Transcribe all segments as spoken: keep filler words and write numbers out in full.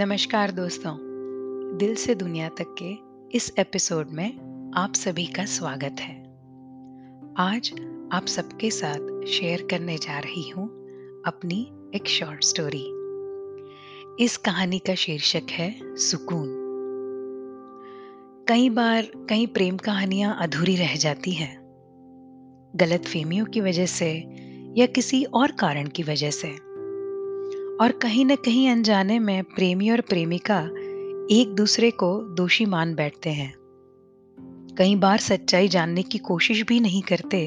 नमस्कार दोस्तों, दिल से दुनिया तक के इस एपिसोड में आप सभी का स्वागत है। आज आप सबके साथ शेयर करने जा रही हूँ अपनी एक शॉर्ट स्टोरी। इस कहानी का शीर्षक है सुकून। कई बार कई प्रेम कहानियाँ अधूरी रह जाती हैं, गलतफहमियों की वजह से या किसी और कारण की वजह से, और कहीं न कहीं अनजाने में प्रेमी और प्रेमिका एक दूसरे को दोषी मान बैठते हैं। कई बार सच्चाई जानने की कोशिश भी नहीं करते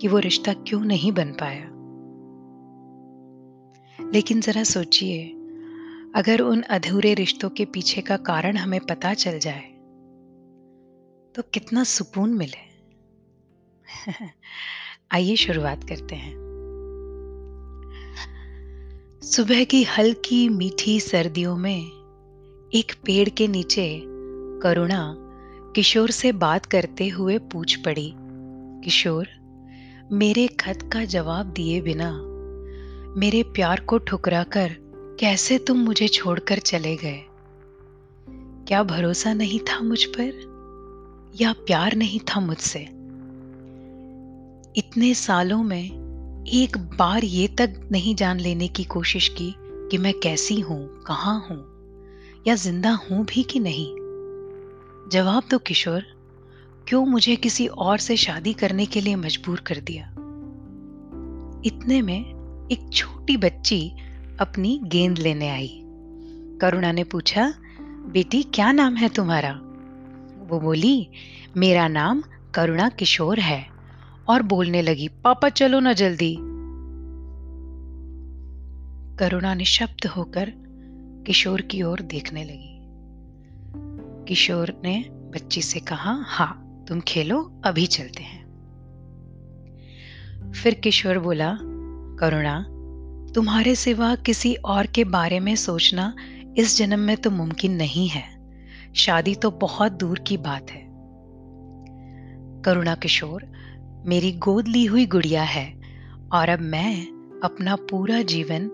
कि वो रिश्ता क्यों नहीं बन पाया। लेकिन जरा सोचिए, अगर उन अधूरे रिश्तों के पीछे का कारण हमें पता चल जाए तो कितना सुकून मिले। आइए शुरुआत करते हैं। सुबह की हल्की मीठी सर्दियों में एक पेड़ के नीचे करुणा किशोर से बात करते हुए पूछ पड़ी, किशोर, मेरे खत का जवाब दिए बिना, मेरे प्यार को ठुकरा कर कैसे तुम मुझे छोड़कर चले गए? क्या भरोसा नहीं था मुझ पर, या प्यार नहीं था मुझसे? इतने सालों में एक बार ये तक नहीं जान लेने की कोशिश की कि मैं कैसी हूँ, कहाँ हूँ, या जिंदा हूँ भी कि नहीं। जवाब दो किशोर, क्यों मुझे किसी और से शादी करने के लिए मजबूर कर दिया? इतने में एक छोटी बच्ची अपनी गेंद लेने आई। करुणा ने पूछा, बेटी क्या नाम है तुम्हारा? वो बोली, मेरा नाम करुणा किशोर है, और बोलने लगी, पापा चलो ना जल्दी। करुणा निशब्द होकर किशोर की ओर देखने लगी। किशोर ने बच्ची से कहा, हाँ तुम खेलो, अभी चलते हैं। फिर किशोर बोला, करुणा, तुम्हारे सिवा किसी और के बारे में सोचना इस जन्म में तो मुमकिन नहीं है, शादी तो बहुत दूर की बात है। करुणा किशोर मेरी गोद ली हुई गुड़िया है, और अब मैं अपना पूरा जीवन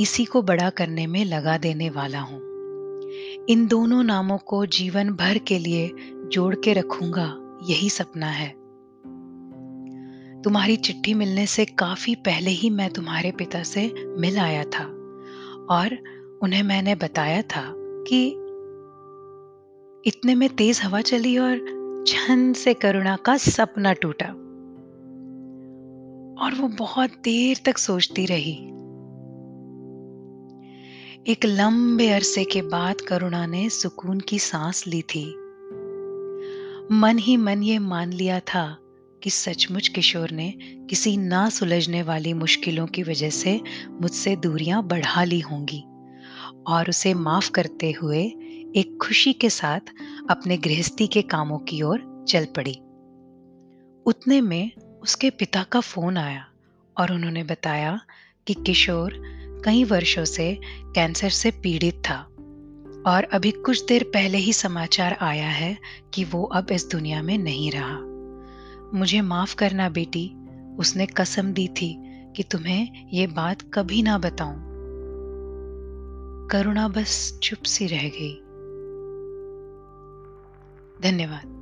इसी को बड़ा करने में लगा देने वाला हूँ। इन दोनों नामों को जीवन भर के लिए जोड़ के रखूंगा, यही सपना है। तुम्हारी चिट्ठी मिलने से काफी पहले ही मैं तुम्हारे पिता से मिल आया था, और उन्हें मैंने बताया था कि इतने में तेज हवा चली और छन से करुणा का सपना टूटा, और वो बहुत देर तक सोचती रही। एक लंबे अरसे के बाद करुणा ने सुकून की सांस ली थी। मन ही मन ये मान लिया था कि सचमुच किशोर ने किसी ना सुलझने वाली मुश्किलों की वजह से मुझसे दूरियां बढ़ा ली होंगी, और उसे माफ करते हुए एक खुशी के साथ अपने गृहस्थी के कामों की ओर चल पड़ी। उतने में उसके पिता का फोन आया, और उन्होंने बताया कि किशोर कई वर्षों से कैंसर से पीड़ित था, और अभी कुछ देर पहले ही समाचार आया है कि वो अब इस दुनिया में नहीं रहा। मुझे माफ करना बेटी, उसने कसम दी थी कि तुम्हें ये बात कभी ना बताऊं। करुणा बस चुप सी रह गई। धन्यवाद।